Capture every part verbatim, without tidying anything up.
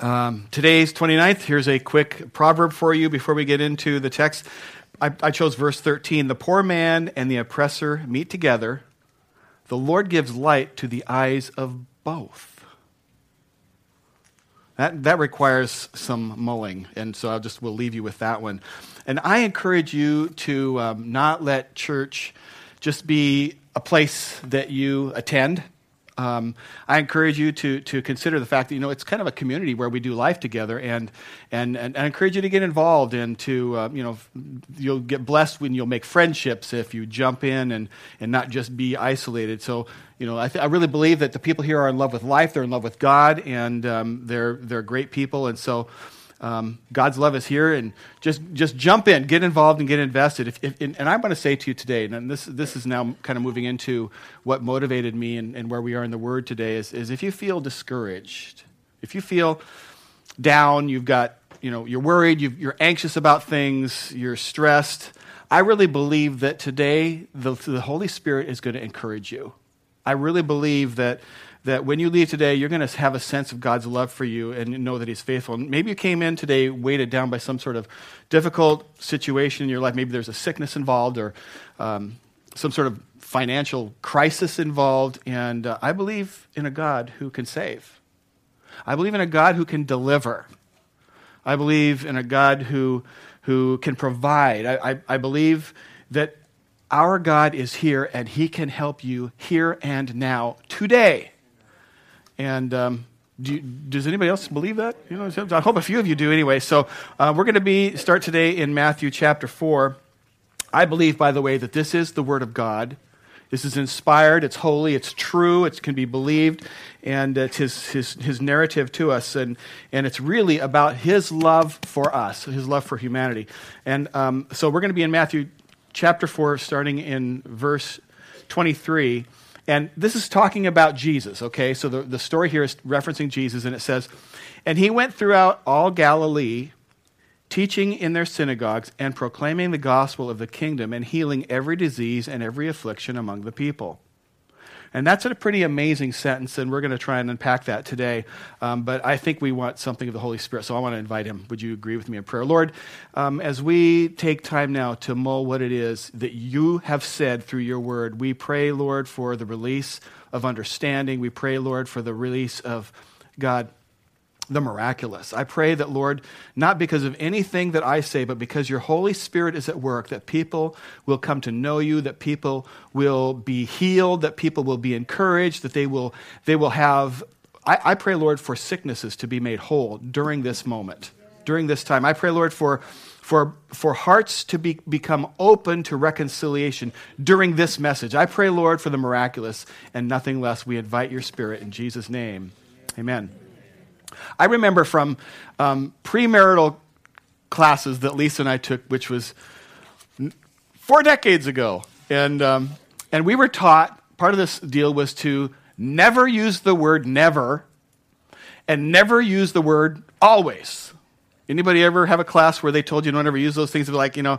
Um, today's twenty-ninth, here's a quick proverb for you before we get into the text. I, I chose verse thirteen. The poor man and the oppressor meet together. The Lord gives light to the eyes of both. That that requires some mulling, and so I'll just we'll leave you with that one. And I encourage you to um, not let church just be a place that you attend. Um, I encourage you to to consider the fact that, you know, it's kind of a community where we do life together, and and, and I encourage you to get involved and to, uh, you know, you'll get blessed when you'll make friendships if you jump in and, and not just be isolated. So, you know, I, th- I really believe that the people here are in love with life, they're in love with God, and um, they're they're great people, and so um, God's love is here, and just just jump in, get involved, and get invested. If, if, and, and I'm going to say to you today, and this this is now kind of moving into what motivated me and, and where we are in the Word today, is, is if you feel discouraged, if you feel down, you've got, you know, you're worried, you've, you're anxious about things, you're stressed, I really believe that today the, the Holy Spirit is going to encourage you. I really believe that that when you leave today, you're going to have a sense of God's love for you and know that he's faithful. And maybe you came in today weighted down by some sort of difficult situation in your life. Maybe there's a sickness involved or um, some sort of financial crisis involved. And uh, I believe in a God who can save. I believe in a God who can deliver. I believe in a God who who can provide. I, I, I believe that our God is here, and he can help you here and now, today. And um, do you, does anybody else believe that? You know, I hope a few of you do anyway. So uh, we're going to be start today in Matthew chapter four. I believe, by the way, that this is the Word of God. This is inspired, it's holy, it's true, it can be believed, and it's his his his narrative to us, and, and it's really about his love for us, his love for humanity. And um, so we're going to be in Matthew chapter four, starting in verse twenty-three, and this is talking about Jesus, okay? So the, the story here is referencing Jesus, and it says, "And he went throughout all Galilee, teaching in their synagogues and proclaiming the gospel of the kingdom and healing every disease and every affliction among the people." And that's a pretty amazing sentence, and we're going to try and unpack that today. Um, but I think we want something of the Holy Spirit, so I want to invite him. Would you agree with me in prayer? Lord, um, as we take time now to mull what it is that you have said through your word, we pray, Lord, for the release of understanding. We pray, Lord, for the release of, God, the miraculous. I pray that, Lord, not because of anything that I say, but because your Holy Spirit is at work, that people will come to know you, that people will be healed, that people will be encouraged, that they will they will have, I, I pray, Lord, for sicknesses to be made whole during this moment, during this time. I pray, Lord, for for for hearts to be, become open to reconciliation during this message. I pray, Lord, for the miraculous and nothing less. We invite your Spirit in Jesus' name. Amen. I remember from um, premarital classes that Lisa and I took, which was four decades ago, and um, and we were taught, part of this deal was to never use the word never, and never use the word always. Anybody ever have a class where they told you don't ever use those things? They're like, you know,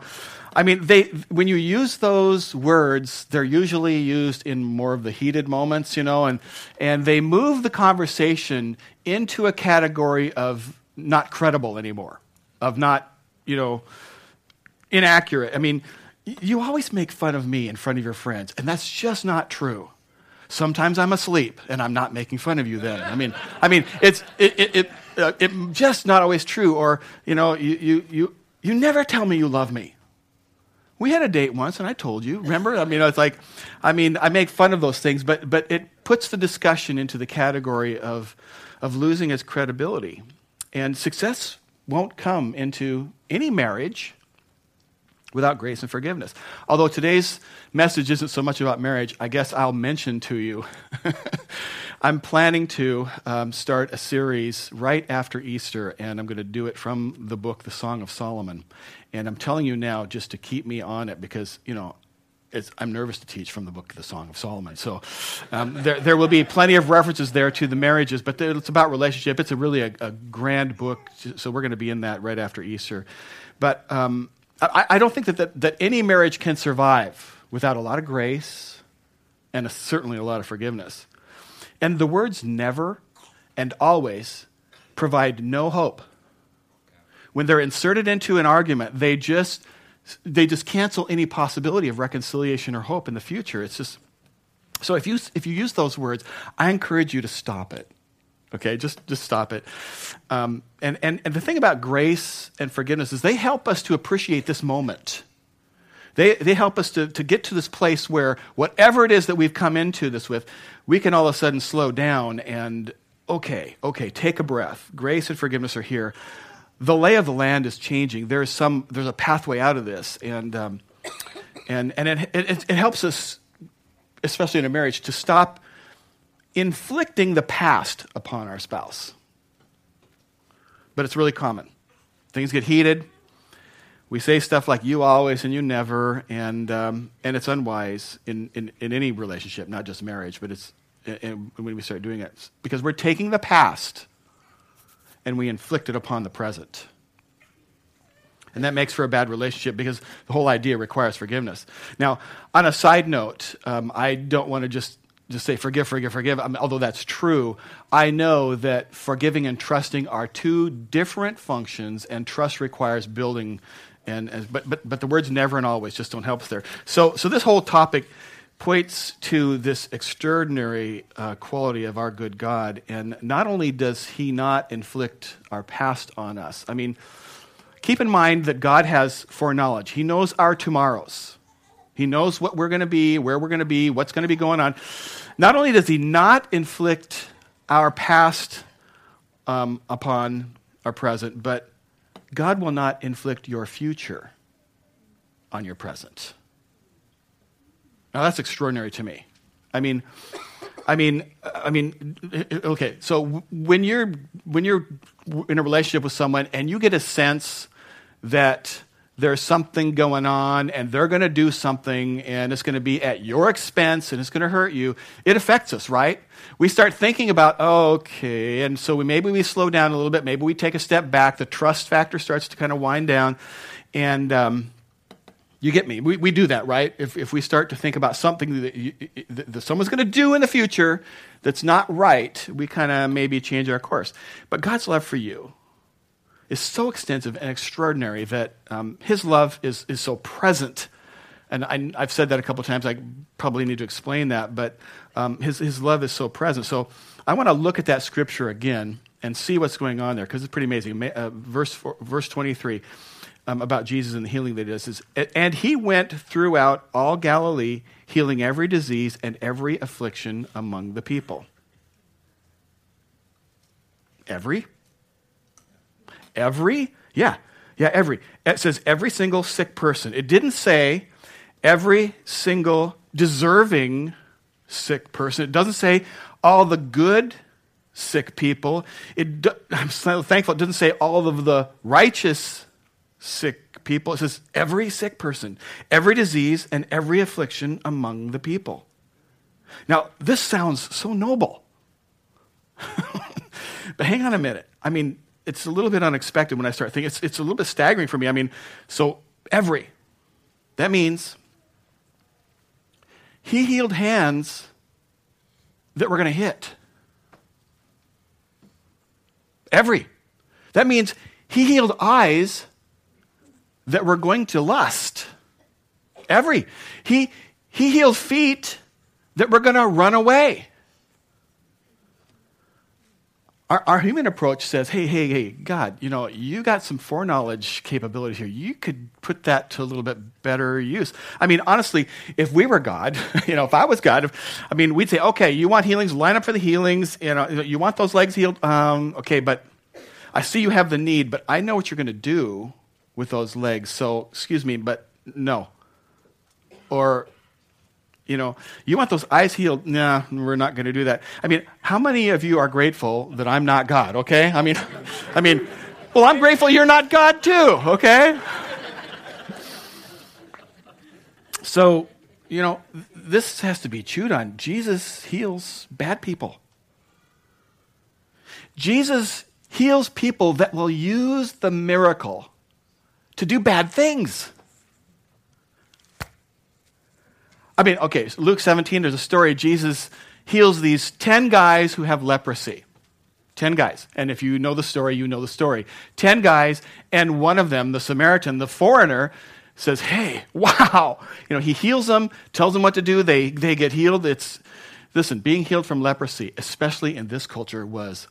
I mean, they when you use those words, they're usually used in more of the heated moments, you know, and and they move the conversation into a category of not credible anymore, of not, you know, inaccurate. I mean, you always make fun of me in front of your friends, and that's just not true. Sometimes I'm asleep, and I'm not making fun of you then. I mean, I mean, it's it it, it, uh, it just not always true. Or, you know, you, you you you never tell me you love me. We had a date once, and I told you. Remember? I mean, it's like, I mean, I make fun of those things, but but it puts the discussion into the category of of losing its credibility, and success won't come into any marriage without grace and forgiveness. Although today's message isn't so much about marriage, I guess I'll mention to you, I'm planning to um, start a series right after Easter, and I'm going to do it from the book, The Song of Solomon. And I'm telling you now just to keep me on it because, you know, It's, I'm nervous to teach from the book, The Song of Solomon. So um, there, there will be plenty of references there to the marriages, but it's about relationship. It's a really a, a grand book, so we're going to be in that right after Easter. But um, I, I don't think that, that, that any marriage can survive without a lot of grace and a, certainly a lot of forgiveness. And the words never and always provide no hope. When they're inserted into an argument, they just they just cancel any possibility of reconciliation or hope in the future. It's just so if you if you use those words, I encourage you to stop it. Okay, just just stop it. Um, and, and and the thing about grace and forgiveness is they help us to appreciate this moment. They they help us to, to get to this place where whatever it is that we've come into this with, we can all of a sudden slow down and, okay, okay, take a breath. Grace and forgiveness are here. The lay of the land is changing. There is some. There's a pathway out of this, and um, and and it, it it helps us, especially in a marriage, to stop inflicting the past upon our spouse. But it's really common. Things get heated. We say stuff like "you always" and "you never," and um, and it's unwise in, in in any relationship, not just marriage. But it's and when we start doing it because we're taking the past and we inflict it upon the present. And that makes for a bad relationship because the whole idea requires forgiveness. Now, on a side note, um, I don't want to just, just say forgive, forgive, forgive. I mean, although that's true, I know that forgiving and trusting are two different functions, and trust requires building. And, and but, but but the words never and always just don't help us there. So, so this whole topic points to this extraordinary uh, quality of our good God. And not only does he not inflict our past on us, I mean, keep in mind that God has foreknowledge. He knows our tomorrows. He knows what we're going to be, where we're going to be, what's going to be going on. Not only does he not inflict our past um, upon our present, but God will not inflict your future on your present. Now that's extraordinary to me. I mean, I mean, I mean. Okay, so when you're when you're in a relationship with someone and you get a sense that there's something going on and they're going to do something and it's going to be at your expense and it's going to hurt you, it affects us, right? We start thinking about, oh, okay, and so we, maybe we slow down a little bit, maybe we take a step back. The trust factor starts to kind of wind down, and um, you get me. We we do that, right? If if we start to think about something that, you, that, that someone's going to do in the future that's not right, we kind of maybe change our course. But God's love for you is so extensive and extraordinary that um, his love is is so present. And I, I've said that a couple times. I probably need to explain that. But um, his his love is so present. So I want to look at that scripture again and see what's going on there because it's pretty amazing. Uh, verse four, verse twenty-three. Um, about Jesus and the healing that he does. Is, and he went throughout all Galilee, healing every disease and every affliction among the people. Every? Every? Yeah. Yeah, every. It says every single sick person. It didn't say every single deserving sick person. It doesn't say all the good sick people. It, I'm so thankful it doesn't say all of the righteous sick people. It says every sick person, every disease, and every affliction among the people. Now, this sounds so noble. But hang on a minute. I mean, it's a little bit unexpected when I start thinking. It's, it's a little bit staggering for me. I mean, so every. That means he healed hands that were going to hit. Every. That means he healed eyes that we're going to lust. Every. He he healed feet that we're going to run away. Our, our human approach says, hey, hey, hey, God, you know, you got some foreknowledge capabilities here. You could put that to a little bit better use. I mean, honestly, if we were God, you know, if I was God, if, I mean, we'd say, okay, you want healings, line up for the healings. You know, you want those legs healed? Um, okay, but I see you have the need, but I know what you're going to do with those legs, so excuse me, but no. Or, you know, you want those eyes healed? Nah, we're not going to do that. I mean, how many of you are grateful that I'm not God? Okay, I mean, I mean, well, I'm grateful you're not God too. Okay. So, you know, this has to be chewed on. Jesus heals bad people. Jesus heals people that will use the miracle to do bad things. I mean, okay, so Luke seventeen, there's a story. Jesus heals these ten guys who have leprosy. Ten guys. And if you know the story, you know the story. Ten guys, and one of them, the Samaritan, the foreigner, says, hey, wow. You know, he heals them, tells them what to do. They they get healed. It's, listen, being healed from leprosy, especially in this culture, was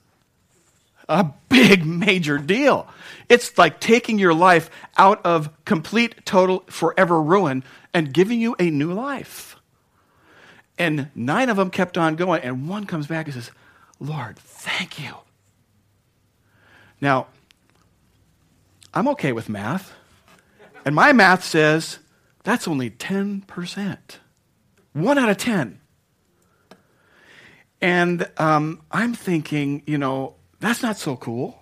a big, major deal. It's like taking your life out of complete, total, forever ruin and giving you a new life. And nine of them kept on going, and one comes back and says, Lord, thank you. Now, I'm okay with math. And my math says that's only ten percent. One out of ten. And um, I'm thinking, you know, that's not so cool.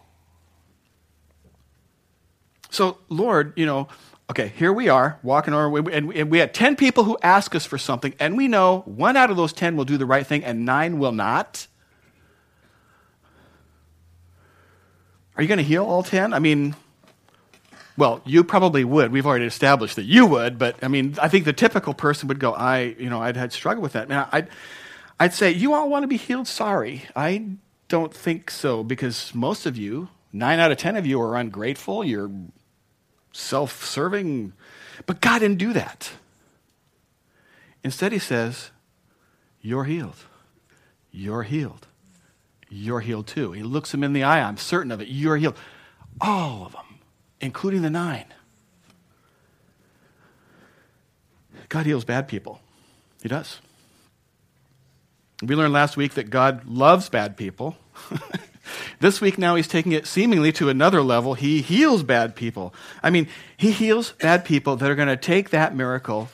So, Lord, you know, okay, here we are, walking our way, and we, and we had ten people who ask us for something, and we know one out of those ten will do the right thing, and nine will not. Are you going to heal all ten? I mean... Well, you probably would. We've already established that you would, but I mean, I think the typical person would go, I, you know, I'd, I'd struggle with that. Now, I'd, I'd say, you all want to be healed? Sorry. I don't think so, because most of you, nine out of ten of you are ungrateful. You're self-serving. But God didn't do that. Instead, he says, you're healed. You're healed. You're healed too. He looks him in the eye. I'm certain of it. You're healed. All of them. Including the nine. God heals bad people. He does. We learned last week that God loves bad people. This week now he's taking it seemingly to another level. He heals bad people. I mean, he heals bad people that are going to take that miracle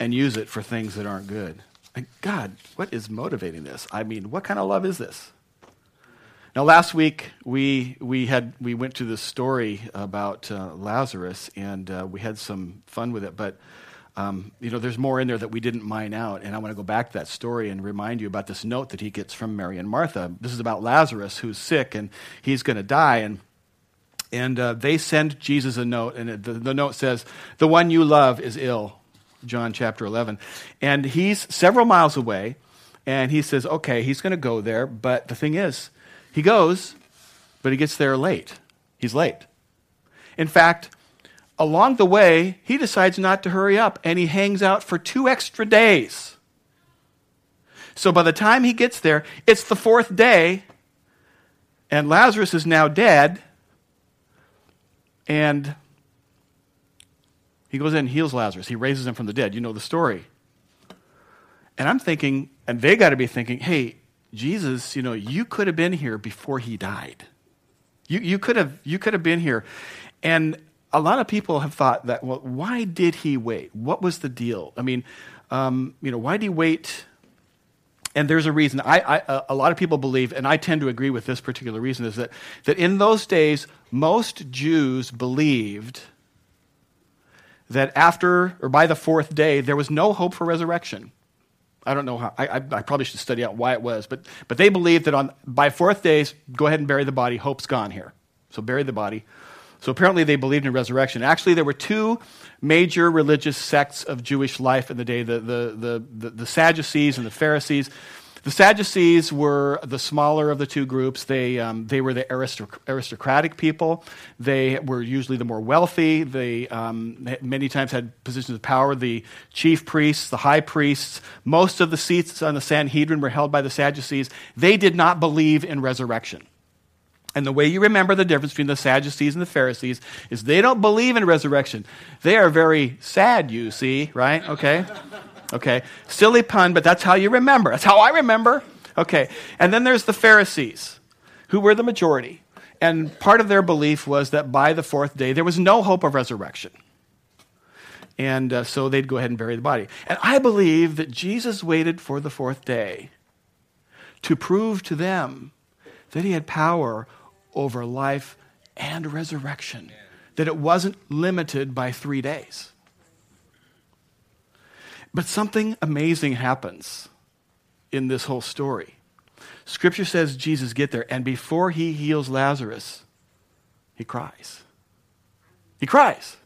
and use it for things that aren't good. And God, what is motivating this? I mean, what kind of love is this? Now, last week we we had we went to this story about uh, Lazarus, and uh, we had some fun with it. But um, you know, there's more in there that we didn't mine out, and I want to go back to that story and remind you about this note that he gets from Mary and Martha. This is about Lazarus who's sick and he's going to die, and and uh, they send Jesus a note, and it, the, the note says, "The one you love is ill," John chapter eleven, and he's several miles away, and he says, "Okay, he's going to go there," but the thing is. He goes, but he gets there late. He's late. In fact, along the way, he decides not to hurry up, and he hangs out for two extra days. So by the time he gets there, it's the fourth day, and Lazarus is now dead, and he goes in and heals Lazarus. He raises him from the dead. You know the story. And I'm thinking, and they got to be thinking, hey, Jesus, you know, you could have been here before he died. You you could have you could have been here. And a lot of people have thought that, well, why did he wait? What was the deal? I mean, um, you know, why did he wait? And there's a reason. I, I a lot of people believe, and I tend to agree with this particular reason, is that, that in those days, most Jews believed that after or by the fourth day, there was no hope for resurrection. I don't know how. I, I, I probably should study out why it was, but but they believed that on by fourth days, go ahead and bury the body. Hope's gone here, so bury the body. So apparently they believed in resurrection. Actually, there were two major religious sects of Jewish life in the day: the the the the, the Sadducees and the Pharisees. The Sadducees were the smaller of the two groups. They um, they were the aristoc- aristocratic people. They were usually the more wealthy. They um, many times had positions of power. The chief priests, the high priests, most of the seats on the Sanhedrin were held by the Sadducees. They did not believe in resurrection. And the way you remember the difference between the Sadducees and the Pharisees is they don't believe in resurrection. They are very sad, you see, right? Okay. Okay, silly pun, but that's how you remember. That's how I remember. Okay, and then there's the Pharisees, who were the majority. And part of their belief was that by the fourth day, there was no hope of resurrection. And uh, so they'd go ahead and bury the body. And I believe that Jesus waited for the fourth day to prove to them that he had power over life and resurrection, that it wasn't limited by three days. But something amazing happens in this whole story. Scripture says Jesus gets there, and before he heals Lazarus, he cries. He cries.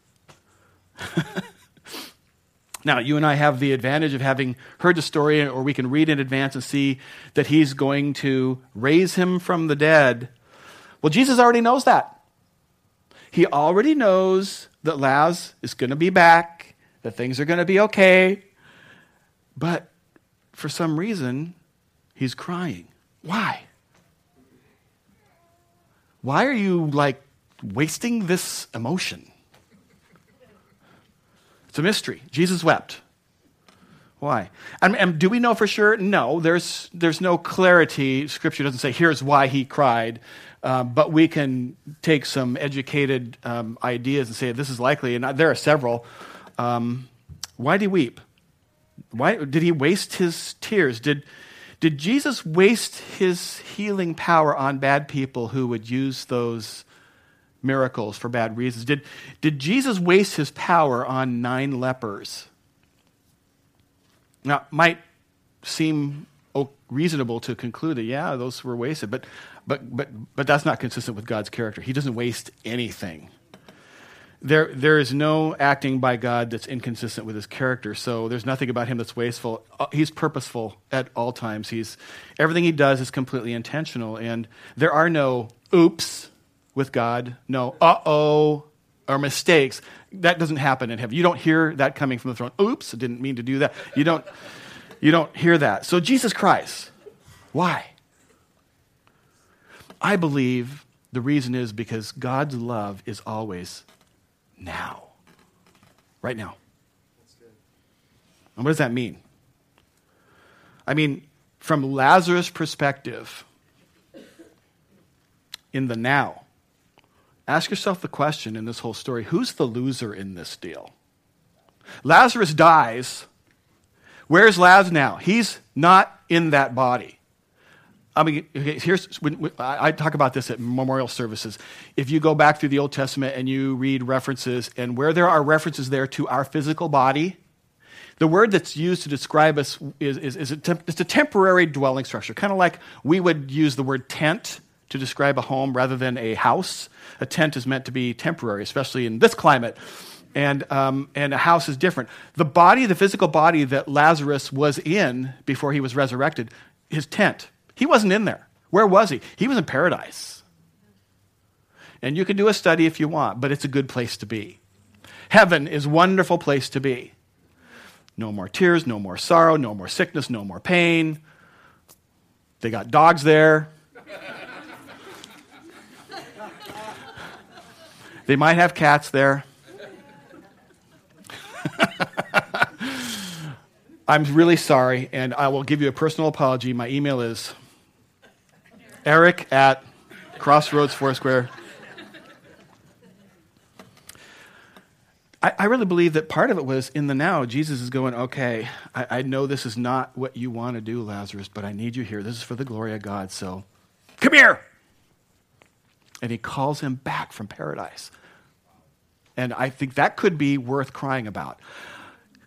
Now, you and I have the advantage of having heard the story, or we can read in advance and see that he's going to raise him from the dead. Well, Jesus already knows that. He already knows that Lazarus is going to be back, that things are going to be okay. But for some reason, he's crying. Why? Why are you, like, wasting this emotion? It's a mystery. Jesus wept. Why? And, and do we know for sure? No, there's there's no clarity. Scripture doesn't say, here's why he cried. Uh, but we can take some educated um, ideas and say, this is likely. And there are several. Um, why did he weep? Why did he waste his tears? Did Did Jesus waste his healing power on bad people who would use those miracles for bad reasons? Did, did Jesus waste his power on nine lepers? Now, it might seem reasonable to conclude that, yeah, those were wasted, but, but, but, but that's not consistent with God's character. He doesn't waste anything. There, there is no acting by God that's inconsistent with his character, so there's nothing about him that's wasteful. He's purposeful at all times. He's, everything he does is completely intentional, and there are no oops with God, no uh-oh or mistakes. That doesn't happen in heaven. You don't hear that coming from the throne. Oops, I didn't mean to do that. You don't, you don't hear that. So Jesus cries. Why? I believe the reason is because God's love is always now. Right now. That's good. And what does that mean? I mean, from Lazarus' perspective, in the now, ask yourself the question in this whole story, who's the loser in this deal? Lazarus dies. Where's Laz now? He's not in that body. I mean, here's when I talk about this at memorial services. If you go back through the Old Testament and you read references, and where there are references there to our physical body, the word that's used to describe us is, is, is a temp, it's a temporary dwelling structure, kind of like we would use the word tent to describe a home rather than a house. A tent is meant to be temporary, especially in this climate. And um, and a house is different. The body, the physical body that Lazarus was in before he was resurrected, his tent, he wasn't in there. Where was he? He was in paradise. And you can do a study if you want, but it's a good place to be. Heaven is a wonderful place to be. No more tears, no more sorrow, no more sickness, no more pain. They got dogs there. They might have cats there. I'm really sorry, and I will give you a personal apology. My email is eric at crossroads foursquare. I, I really believe that part of it was in the now. Jesus is going, okay, I, I know this is not what you want to do, Lazarus, but I need you here. This is for the glory of God, so come here. And he calls him back from paradise. And I think that could be worth crying about.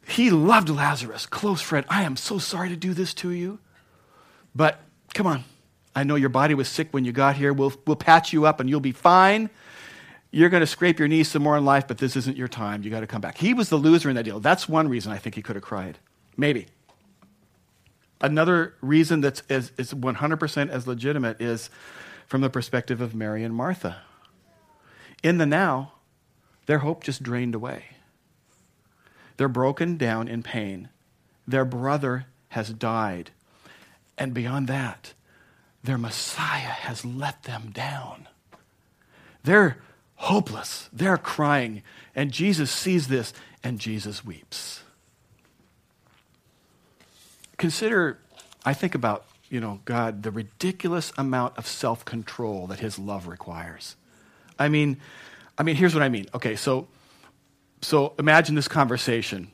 He loved Lazarus, close friend. I am so sorry to do this to you, but come on. I know your body was sick when you got here. We'll, we'll patch you up and you'll be fine. You're going to scrape your knees some more in life, but this isn't your time. You got to come back. He was the loser in that deal. That's one reason I think he could have cried. Maybe. Another reason that's as, is one hundred percent as legitimate is from the perspective of Mary and Martha. In the now, their hope just drained away. They're broken down in pain. Their brother has died. And beyond that, their Messiah has let them down. They're hopeless. They're crying. And Jesus sees this, and Jesus weeps. Consider, I think about, you know, God, the ridiculous amount of self-control that his love requires. I mean, I mean, here's what I mean. Okay, so... So imagine this conversation.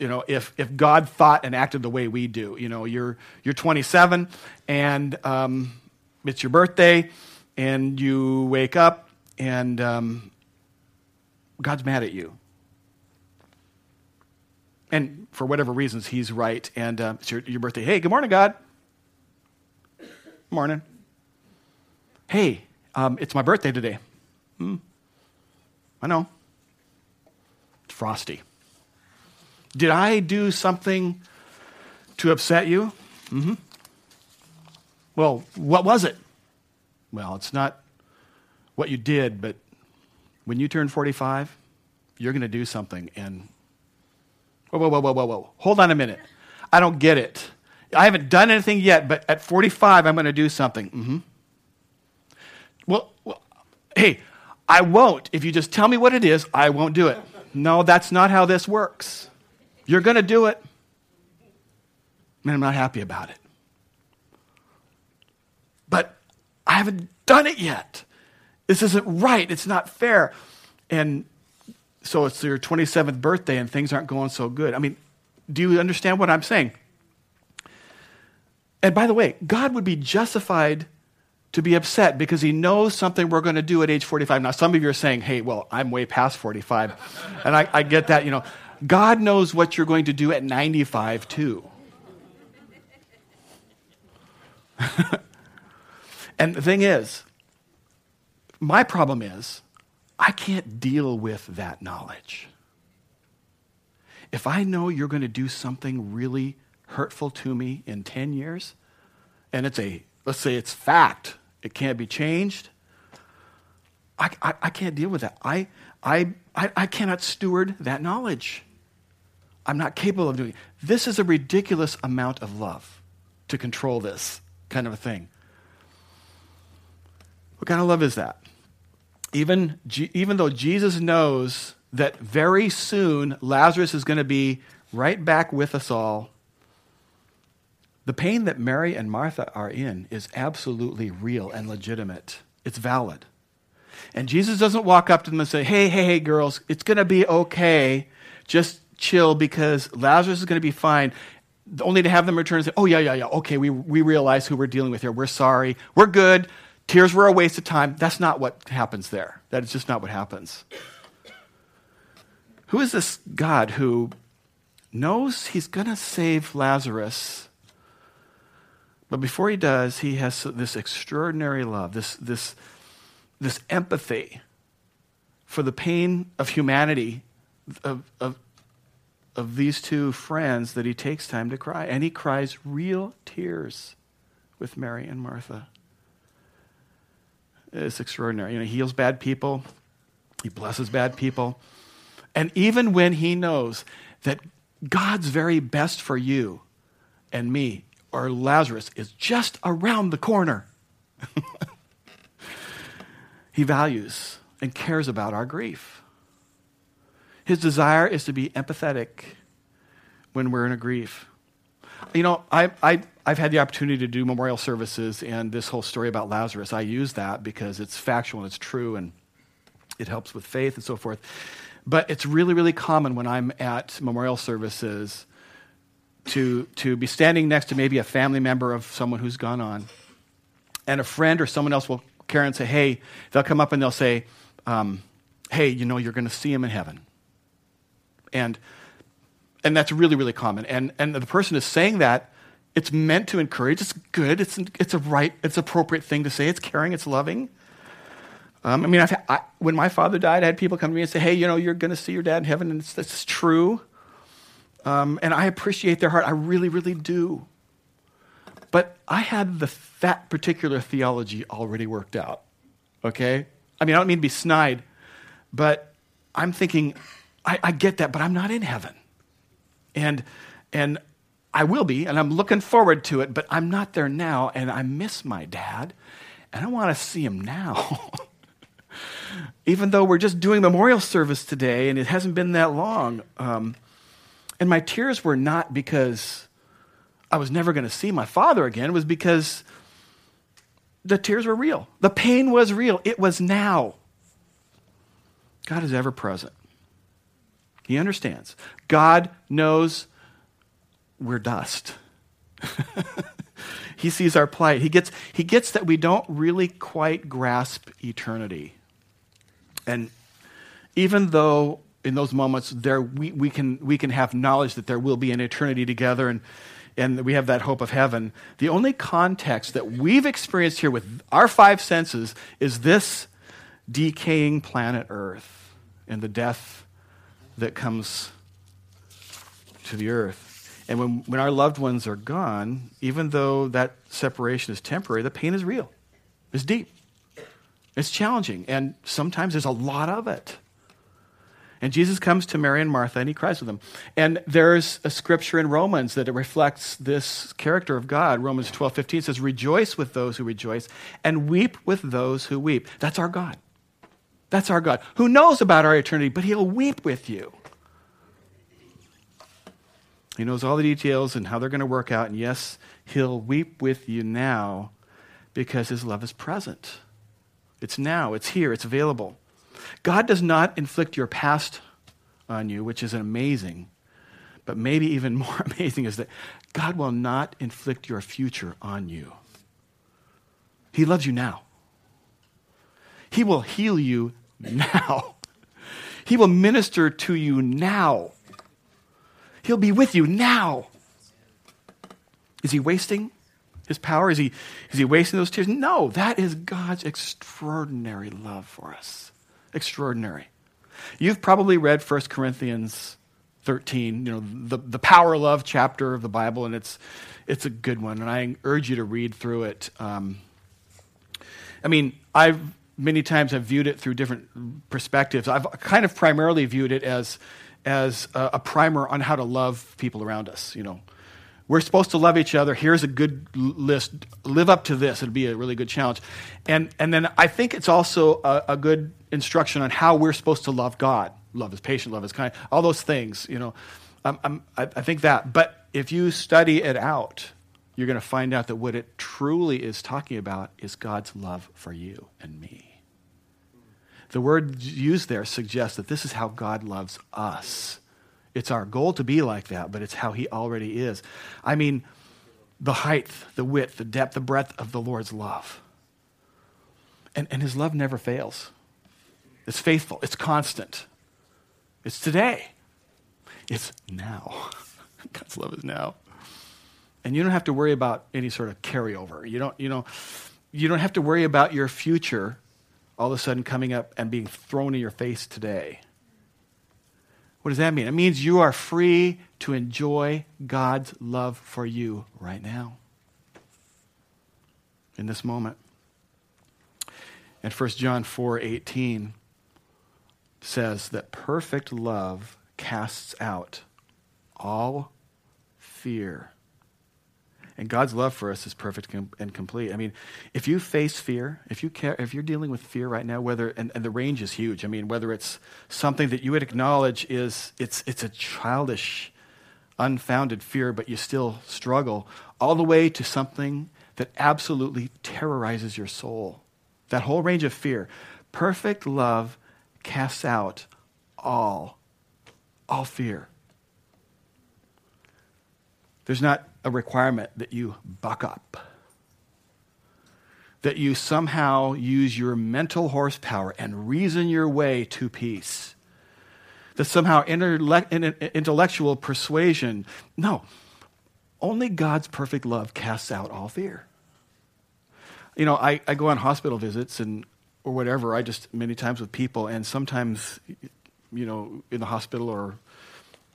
You know, if, if God thought and acted the way we do, you know, you're you're twenty-seven and um, it's your birthday, and you wake up and um, God's mad at you, and for whatever reasons He's right, and uh, it's your, your birthday. Hey, good morning, God. Good morning. Hey, um, it's my birthday today. Hmm. I know. Frosty. Did I do something to upset you? Mm-hmm. Well, what was it? Well, it's not what you did, but when you turn forty-five, you're going to do something. And whoa, whoa, whoa, whoa, whoa, whoa. Hold on a minute. I don't get it. I haven't done anything yet, but at forty-five, I'm going to do something. Mm-hmm. Well, well, hey, I won't. If you just tell me what it is, I won't do it. No, that's not how this works. You're going to do it. Man, I'm not happy about it. But I haven't done it yet. This isn't right. It's not fair. And so it's your twenty-seventh birthday and things aren't going so good. I mean, do you understand what I'm saying? And by the way, God would be justified to be upset because he knows something we're going to do at age forty-five. Now, some of you are saying, hey, well, I'm way past forty-five. And I, I get that, you know. God knows what you're going to do at ninety-five, too. And the thing is, my problem is, I can't deal with that knowledge. If I know you're going to do something really hurtful to me in ten years, and it's a, let's say it's fact, it can't be changed, I, I, I can't deal with that. I, I, I, I cannot steward that knowledge. I'm not capable of doing it. This is a ridiculous amount of love to control this kind of a thing. What kind of love is that? Even, even though Jesus knows that very soon Lazarus is going to be right back with us all, the pain that Mary and Martha are in is absolutely real and legitimate. It's valid. And Jesus doesn't walk up to them and say, hey, hey, hey, girls, it's going to be okay. Just chill because Lazarus is going to be fine. Only to have them return and say, oh, yeah, yeah, yeah, okay, we, we realize who we're dealing with here. We're sorry. We're good. Tears were a waste of time. That's not what happens there. That is just not what happens. Who is this God who knows he's going to save Lazarus, but before he does, he has this extraordinary love, this, this, this empathy for the pain of humanity, of, of, of these two friends that he takes time to cry. And he cries real tears with Mary and Martha. It's extraordinary. You know, he heals bad people. He blesses bad people. And even when he knows that God's very best for you and me or Lazarus is just around the corner, he values and cares about our grief. His desire is to be empathetic when we're in a grief. You know, I, I, I've had the opportunity to do memorial services, and this whole story about Lazarus, I use that because it's factual and it's true, and it helps with faith and so forth. But it's really, really common when I'm at memorial services to, to be standing next to maybe a family member of someone who's gone on, and a friend or someone else will care and say, hey, they'll come up and they'll say, um, hey, you know, you're going to see him in heaven. And... And that's really, really common. And and the person is saying that, it's meant to encourage. It's good. It's it's a right. It's appropriate thing to say. It's caring. It's loving. Um, I mean, I've had, I, when my father died, I had people come to me and say, "Hey, you know, you're going to see your dad in heaven," and it's, that's true. Um, and I appreciate their heart. I really, really do. But I had the that particular theology already worked out. Okay. I mean, I don't mean to be snide, but I'm thinking, I, I get that, but I'm not in heaven. And and I will be, and I'm looking forward to it, but I'm not there now, and I miss my dad, and I want to see him now. Even though we're just doing memorial service today, and it hasn't been that long. Um, and my tears were not because I was never going to see my father again. It was because the tears were real. The pain was real. It was now. God is ever present. He understands. God knows we're dust. He sees our plight. He gets, he gets that we don't really quite grasp eternity. And even though in those moments there we, we can we can have knowledge that there will be an eternity together and, and we have that hope of heaven, the only context that we've experienced here with our five senses is this decaying planet Earth and the death that comes to the earth. And when, when our loved ones are gone, even though that separation is temporary, the pain is real. It's deep. It's challenging. And sometimes there's a lot of it. And Jesus comes to Mary and Martha, and he cries with them. And there's a scripture in Romans that reflects this character of God. Romans twelve fifteen says, rejoice with those who rejoice and weep with those who weep. That's our God. That's our God, who knows about our eternity, but he'll weep with you. He knows all the details and how they're going to work out. And yes, he'll weep with you now because his love is present. It's now. It's here. It's available. God does not inflict your past on you, which is amazing, but maybe even more amazing is that God will not inflict your future on you. He loves you now. He will heal you now. He will minister to you now. He'll be with you now. Is he wasting his power? Is he, is he wasting those tears? No, that is God's extraordinary love for us. Extraordinary. You've probably read First Corinthians thirteen, you know, the, the power of love chapter of the Bible, and it's it's a good one, and I urge you to read through it. Um, I mean, I've many times I've viewed it through different perspectives. I've kind of primarily viewed it as as a, a primer on how to love people around us, you know. We're supposed to love each other. Here's a good list. Live up to this. It'd be a really good challenge. And and then I think it's also a, a good instruction on how we're supposed to love God. Love is patient, love is kind, all those things, you know. Um, I'm, I, I think that. But if you study it out, you're going to find out that what it truly is talking about is God's love for you and me. The word used there suggests that this is how God loves us. It's our goal to be like that, but it's how he already is. I mean, the height, the width, the depth, the breadth of the Lord's love. And, and his love never fails. It's faithful. It's constant. It's today. It's now. God's love is now. And you don't have to worry about any sort of carryover. You don't, you know, you don't have to worry about your future all of a sudden coming up and being thrown in your face today. What does that mean? It means you are free to enjoy God's love for you right now, in this moment. And First John four eighteen says that perfect love casts out all fear. And God's love for us is perfect and complete. I mean, if you face fear, if you care, if you're dealing with fear right now, whether and, and the range is huge. I mean, whether it's something that you would acknowledge is it's it's a childish, unfounded fear, but you still struggle, all the way to something that absolutely terrorizes your soul. That whole range of fear. Perfect love casts out all, all fear. There's not a requirement that you buck up, that you somehow use your mental horsepower and reason your way to peace, that somehow intellectual persuasion. No, only God's perfect love casts out all fear. You know, I, I go on hospital visits and or whatever, I just many times with people, and sometimes, you know, in the hospital or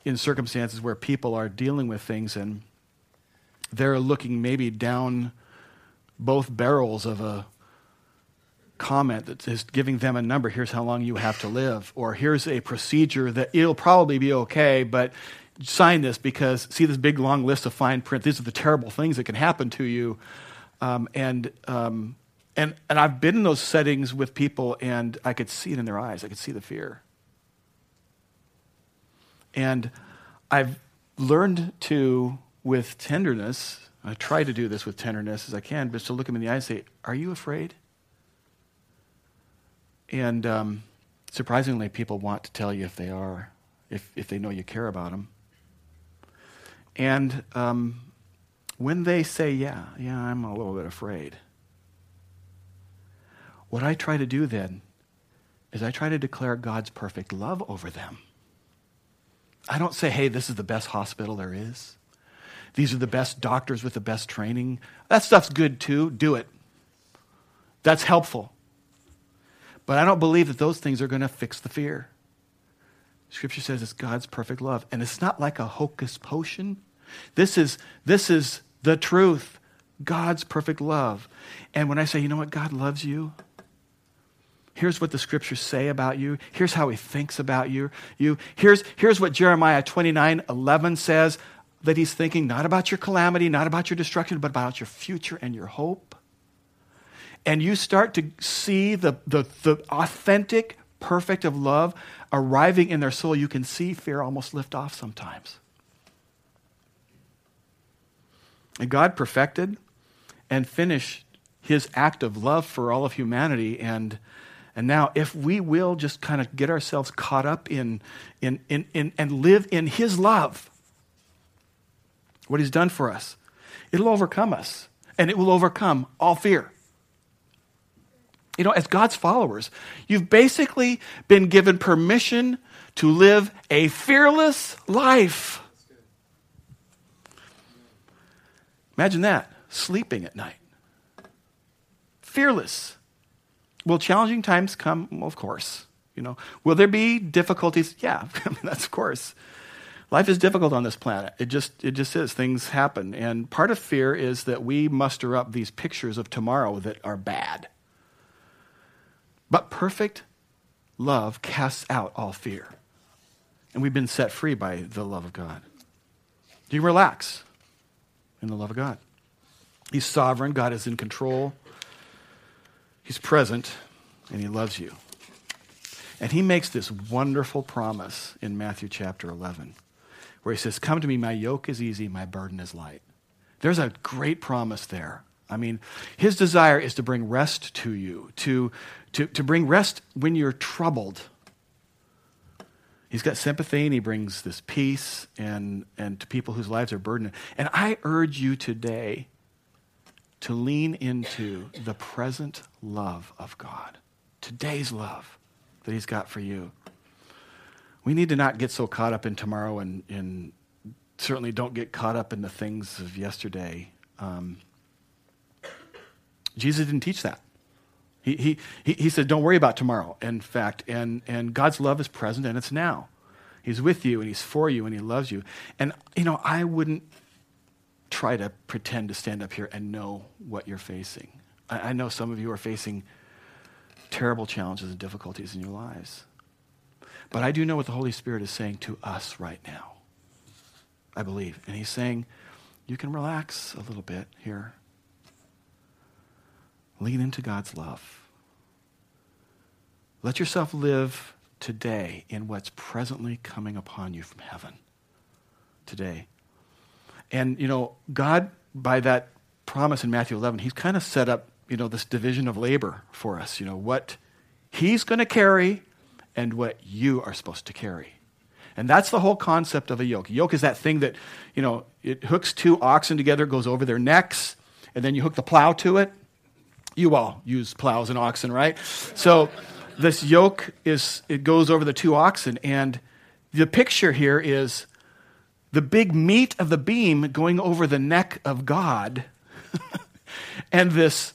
in circumstances where people are dealing with things and they're looking maybe down both barrels of a comment that is giving them a number, here's how long you have to live, or here's a procedure that it'll probably be okay, but sign this because see this big long list of fine print, these are the terrible things that can happen to you. Um, and um, and and I've been in those settings with people and I could see it in their eyes, I could see the fear. And I've learned to, with tenderness, I try to do this with tenderness as I can, but to look him in the eye and say, are you afraid? And um, surprisingly, people want to tell you if they are, if, if they know you care about them. And um, when they say, yeah, yeah, I'm a little bit afraid, what I try to do then is I try to declare God's perfect love over them. I don't say, hey, this is the best hospital there is. These are the best doctors with the best training. That stuff's good too. Do it. That's helpful. But I don't believe that those things are going to fix the fear. Scripture says it's God's perfect love. And it's not like a hocus potion. This is, this is the truth, God's perfect love. And when I say, you know what, God loves you. Here's what the scriptures say about you. Here's how he thinks about you. You here's, here's what Jeremiah twenty-nine eleven says, that he's thinking not about your calamity, not about your destruction, but about your future and your hope. And you start to see the, the, the authentic, perfect of love arriving in their soul. You can see fear almost lift off sometimes. And God perfected and finished his act of love for all of humanity. And and now if we will just kind of get ourselves caught up in, in, in, in and live in his love, what he's done for us, it'll overcome us. And it will overcome all fear. You know, as God's followers, you've basically been given permission to live a fearless life. Imagine that, sleeping at night. Fearless. Will challenging times come? Well, of course. You know, will there be difficulties? Yeah, I mean, that's of course. Life is difficult on this planet. It just, it just is. Things happen. And part of fear is that we muster up these pictures of tomorrow that are bad. But perfect love casts out all fear. And we've been set free by the love of God. Do you relax? In the love of God. He's sovereign. God is in control. He's present, and he loves you. And he makes this wonderful promise in Matthew chapter eleven, where he says, come to me, my yoke is easy, my burden is light. There's a great promise there. I mean, his desire is to bring rest to you, to, to, to bring rest when you're troubled. He's got sympathy, and he brings this peace and, and to people whose lives are burdened. And I urge you today to lean into the present love of God, today's love that he's got for you. We need to not get so caught up in tomorrow and, and certainly don't get caught up in the things of yesterday. Um, Jesus didn't teach that. He he he said, don't worry about tomorrow, in fact. And, and God's love is present, and it's now. He's with you, and he's for you, and he loves you. And, you know, I wouldn't try to pretend to stand up here and know what you're facing. I, I know some of you are facing terrible challenges and difficulties in your lives. But I do know what the Holy Spirit is saying to us right now, I believe. And he's saying, you can relax a little bit here. Lean into God's love. Let yourself live today in what's presently coming upon you from heaven today. And, you know, God, by that promise in Matthew eleven, he's kind of set up, you know, this division of labor for us, you know, what he's going to carry and what you are supposed to carry. And that's the whole concept of a yoke. A yoke is that thing that, you know, it hooks two oxen together, goes over their necks, and then you hook the plow to it. You all use plows and oxen, right? So this yoke, is it goes over the two oxen. And the picture here is the big meat of the beam going over the neck of God and this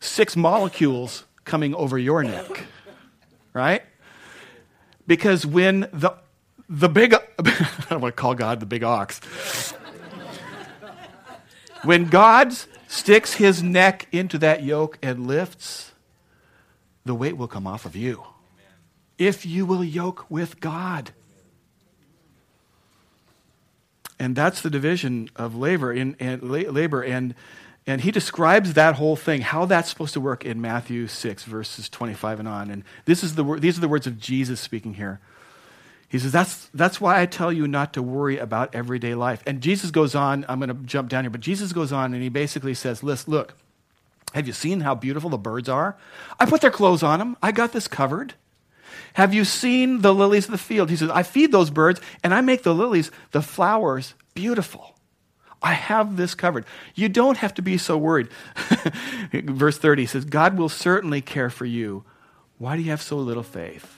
six molecules coming over your neck, right? Because when the, the big, I don't want to call God the big ox. When God's sticks his neck into that yoke and lifts, the weight will come off of you. Amen. If you will yoke with God. And that's the division of labor. In, and labor, and and he describes that whole thing, how that's supposed to work in Matthew six, verses twenty-five and on. And this is the these are the words of Jesus speaking here. He says, that's, that's why I tell you not to worry about everyday life. And Jesus goes on, I'm going to jump down here, but Jesus goes on and he basically says, listen, look, have you seen how beautiful the birds are? I put their clothes on them. I got this covered. Have you seen the lilies of the field? He says, I feed those birds and I make the lilies, the flowers, beautiful. I have this covered. You don't have to be so worried. Verse thirty says, God will certainly care for you. Why do you have so little faith?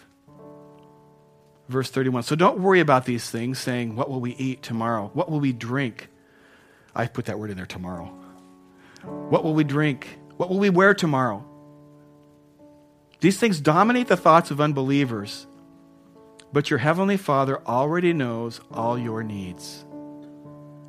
Verse thirty-one, so don't worry about these things, saying, what will we eat tomorrow? What will we drink? I put that word in there, tomorrow. What will we drink? What will we wear tomorrow? These things dominate the thoughts of unbelievers. But your heavenly Father already knows all your needs.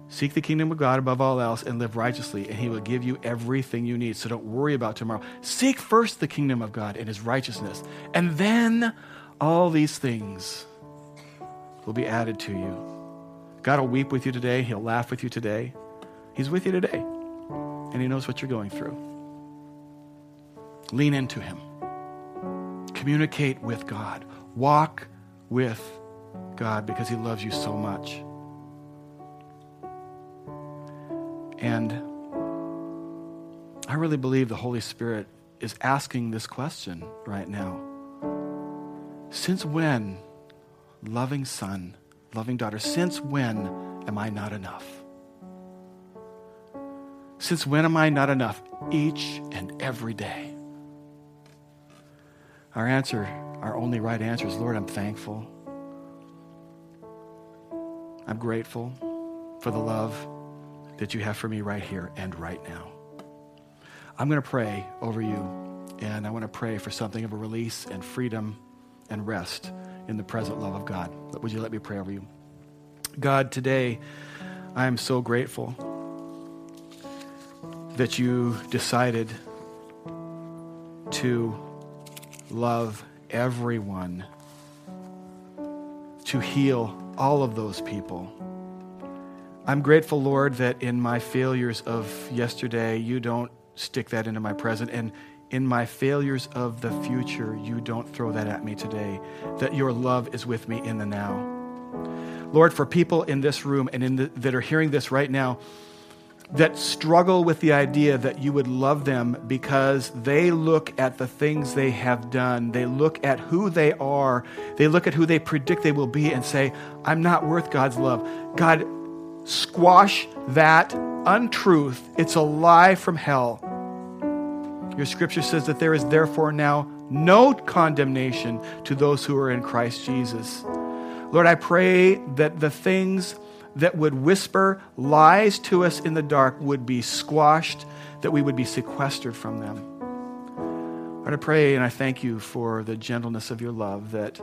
Seek the kingdom of God above all else and live righteously, and he will give you everything you need. So don't worry about tomorrow. Seek first the kingdom of God and his righteousness, and then all these things will be added to you. God will weep with you today. He'll laugh with you today. He's with you today, and he knows what you're going through. Lean into him. Communicate with God. Walk with God, because he loves you so much. And I really believe the Holy Spirit is asking this question right now. Since when, loving son, loving daughter, since when am I not enough? Since when am I not enough? Each and every day. Our answer, our only right answer is, Lord, I'm thankful. I'm grateful for the love that you have for me right here and right now. I'm going to pray over you, and I want to pray for something of a release and freedom and rest in the present love of God. Would you let me pray over you? God, today I am so grateful that you decided to love everyone, to heal all of those people. I'm grateful, Lord, that in my failures of yesterday, you don't stick that into my present, and in my failures of the future, you don't throw that at me today, that your love is with me in the now. Lord, for people in this room and in the, that are hearing this right now that struggle with the idea that you would love them because they look at the things they have done, they look at who they are, they look at who they predict they will be and say, I'm not worth God's love. God, squash that untruth. It's a lie from hell. Your scripture says that there is therefore now no condemnation to those who are in Christ Jesus. Lord, I pray that the things that would whisper lies to us in the dark would be squashed, that we would be sequestered from them. Lord, I pray and I thank you for the gentleness of your love, that,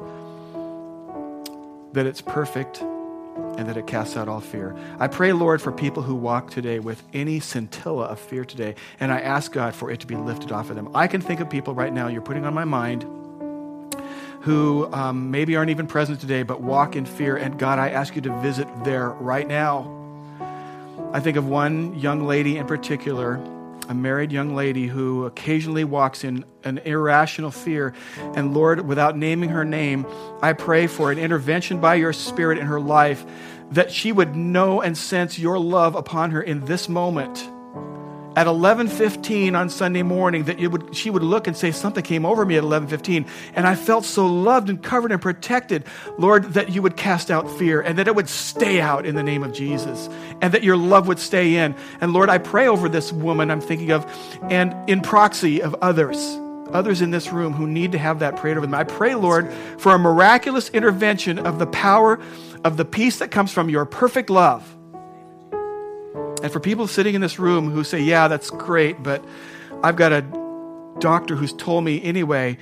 that it's perfect and that it casts out all fear. I pray, Lord, for people who walk today with any scintilla of fear today, and I ask God for it to be lifted off of them. I can think of people right now you're putting on my mind who um, maybe aren't even present today but walk in fear, and God, I ask you to visit there right now. I think of one young lady in particular, a married young lady who occasionally walks in an irrational fear. And Lord, without naming her name, I pray for an intervention by your Spirit in her life, that she would know and sense your love upon her in this moment. At eleven fifteen on Sunday morning, that it would, she would look and say, something came over me at eleven fifteen, and I felt so loved and covered and protected. Lord, that you would cast out fear, and that it would stay out in the name of Jesus, and that your love would stay in. And Lord, I pray over this woman I'm thinking of, and in proxy of others, others in this room who need to have that prayed over them. I pray, Lord, for a miraculous intervention of the power of the peace that comes from your perfect love. And for people sitting in this room who say, yeah, that's great, but I've got a doctor who's told me anyway,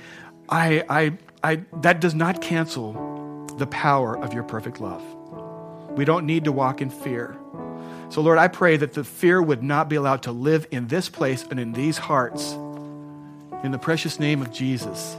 I, I, I, that does not cancel the power of your perfect love. We don't need to walk in fear. So Lord, I pray that the fear would not be allowed to live in this place and in these hearts. In the precious name of Jesus.